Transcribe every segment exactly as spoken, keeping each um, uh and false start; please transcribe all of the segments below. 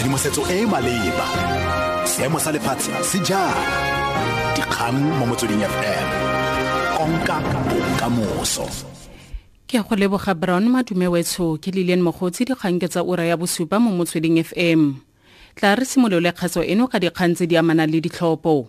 tshedimosetso e e maleba. Seemo sa lefatshe se jang? Dikgang mo Motsweding F M. Konka bokamoso. Ke a go leboga Brown Madume wetsho ke Lillian Mogotsi dikgang tsa ura ya bosupa mo Motsweding F M. Tla re simolole kgatso eno ka dikgang tse di amana le ditlhopo.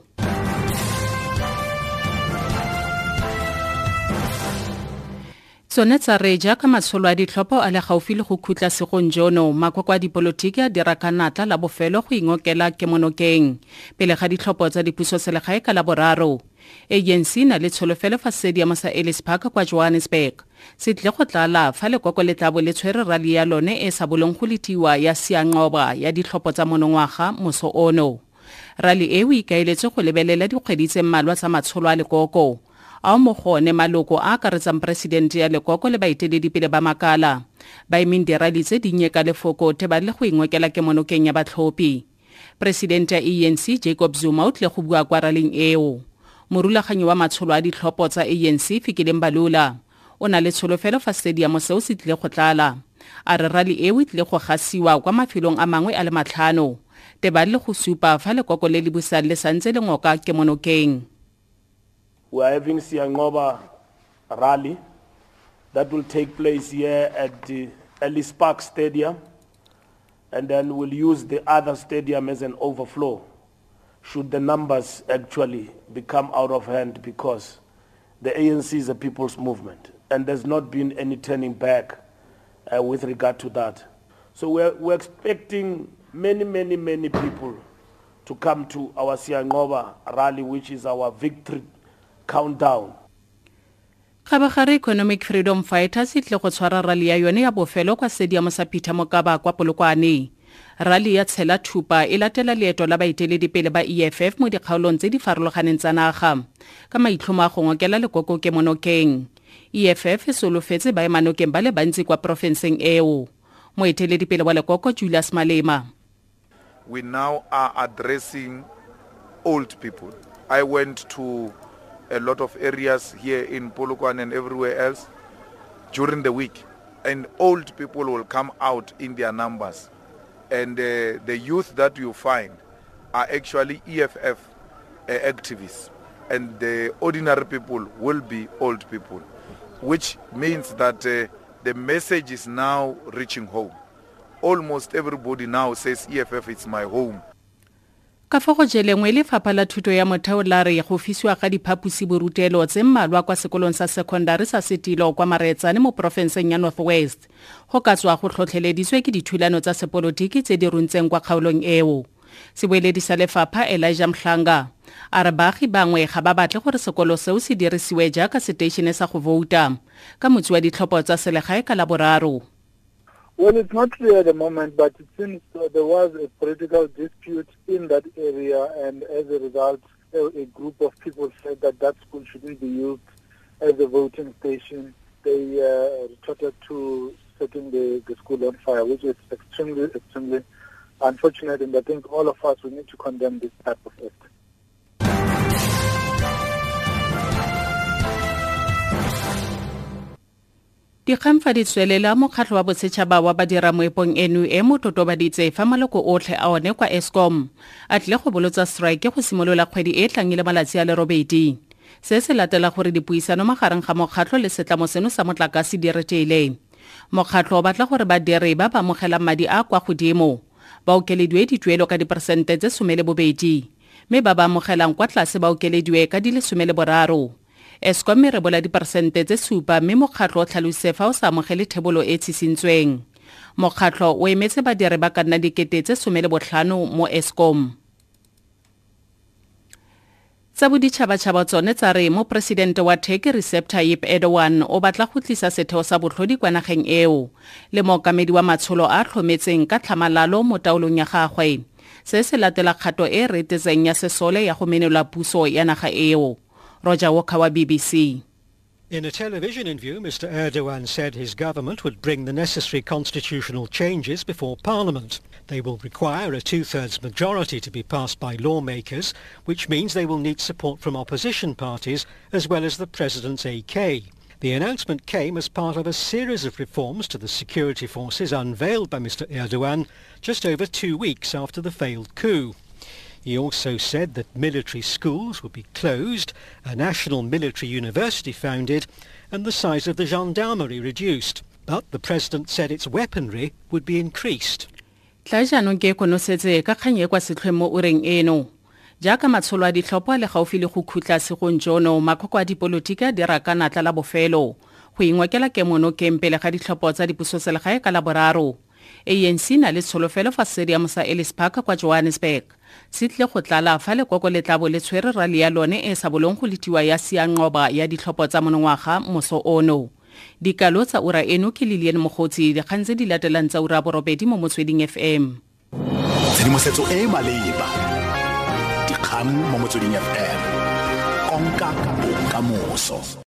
Tsone tsa re jaaka matsholo a ditlhopho a le gaufi le go khutla segonjono makwakwa a dipolotiki a dira ka natla la bofelo go ingokela kemonokeng pele ga ditlhopho tsa dipusoselegae ka laboraro. A N C na le tsholofelo fa stadium sa Ellis Park kwa Johannesburg se tle go tlala fa le koko le tla bo le tshwere rali ya lone e sa bolong go letiwa ya Siyanqoba ya ditlhopho tsa monongwaga moso ono. Rali e o ikaeletse go lebelela dikgwedi tse mmalwa tsa matsholo a le koko. A mogone maloko a ka retsang president ya lekoko le baeteledipele ba makala ba imeng dirali tse dinnye ka lefoko te ba le go ingwekela ke monokeng ya batlhopi. President ya A N C Jacob Zuma o tle go bua kwa raleng eo. Morulaganyi wa matsholo a ditlhopho tsa A N C Fikileng Balula o na le tsholofelo fa stadium seo se tle go tlala a re rali eo e tle go gasiwa kwa mafelong a mangwe a le matlhano te ba le go supa fa lekoko le le busa le santse le ngoka ke monokeng. We are having Siyanqoba rally that will take place here at the Ellis Park Stadium, and then we'll use the other stadium as an overflow should the numbers actually become out of hand, because the A N C is a people's movement and there's not been any turning back uh, with regard to that. So we're, we're expecting many, many, many people to come to our Siyanqoba rally, which is our victory countdown. Kabagare Economic Freedom Fighters itle go tshwara rally ya yone ya bofelo kwa stadium sa Peter Mokaba kwa Polokwane. Rally ya tshela thupa e latela leeto la baeteledipele ba E F F mo dikgaolong tse di farologaneng tsa naga ka maitlhomo a go ngokela lekoko ke monokeng. E F F e solofetse ba emanokeng ba le bantsi kwa profenseng eo. Moeteledipele wa lekoko Julius Malema. We now are addressing old people. I went to a lot of areas here in Polokwane and everywhere else during the week, and old people will come out in their numbers, and uh, the youth that you find are actually E F F uh, activists, and the ordinary people will be old people, which means that uh, the message is now reaching home. Almost everybody now says E F F is my home. Ka fa go jelengwe le fapha la thuto ya motheo la re go fisiwa ga diphaposi borutelo tse mmalwa kwa Sekolonsa Secondary sa Sidilo kwa Maretsa ne mo porofenseng ya North West go ka tswa go tlhotlheleditswe ke dithulano tsa sepolotiki tse di runtseng kwa kgaolong eo. Seboeledisa lefapha Elias Mlanga a re baagi bangwe ga ba batle gore sekolo seo se dirisiwe jaaka seteišene sa go vouta ka motsi wa ditlhopho tsa selegae ka laboraro. Well, it's not clear at the moment, but it seems uh, there was a political dispute in that area, and as a result, a, a group of people said that that school shouldn't be used as a voting station. They uh, resorted to setting the, the school on fire, which is extremely, extremely unfortunate, and I think all of us, we need to condemn this type of act. Dikgang fa di tswelela mo kgatlho wa bosetšhaba wa badira moepong eno e mo totobaditse fa maloko otlhe a one kwa Eskom a tlile go bolotsa strike go simolola kgwedi e tlang le malatsi a le robedi. Se se latela gore dipuisano magareng ga mokgatlho le setlamo seno sa motlakase di retele. Mokgatlho o batla gore badiri ba ba amogela madi a kwa godimo ba okelediwe dituelo ka diperesente tse some le bobedi, mme ba ba amogelang kwa tlase ba okelediwe ka di le some le boraro. Eskom re bola diperesente tse supa mme mokgatlho o tlhalose fa o sa amogele thebolo e tshisintsweng. Mokgatlho o emetse badiri ba ka nna dikete tse some le botlhano mo Eskom. Tsa boditšhabatšhaba tsone tsa re mo presidente wa Turkey Recep Tayyip Erdoğan o batla go tlisa setheo sa botlhodi kwa nageng eo le mookamedi wa matsholo a a tlhometseng ka tlhamalalo mo taolong ya gagwe. Se se latela kgato e e retetseng ya sesole ya go menola puso ya naga eo. Roger Wakawa, B B C. In a television interview, Mister Erdogan said his government would bring the necessary constitutional changes before Parliament. They will require a two-thirds majority to be passed by lawmakers, which means they will need support from opposition parties as well as the President's A K. The announcement came as part of a series of reforms to the security forces unveiled by Mister Erdoğan just over two weeks after the failed coup. He also said that military schools would be closed, a national military university founded, and the size of the gendarmerie reduced. But the president said its weaponry would be increased. Tlajano ke konosetse ka khanye kwa setlhemo ureng eno. Jaaka matsholo a ditlhopho le gaufi le go khutla segong jono makoko a dipolotika di rakana tla la bofelo. Go ingwakela kemono kempele ga ditlhopho tsa dipuso selegae ka la boraro. A N C na le tsholofelo fa stadium sa Ellis Park kwa Johannesburg. Sitle go tlala fa le koko le tlabo le tshwere rali ya lone e sa bolong go litiwa ya Siyanqoba ya ditlhopho tsa monongwaga moso ono. Dikalo tsa ura eno ke Lillian Mogotsi di kgang tse di latelang tsa ura borobedi mo Motsweding F M. Tshedimosetso e e maleba. Dikgang mo Motsweding F M. Konka ka bokamoso.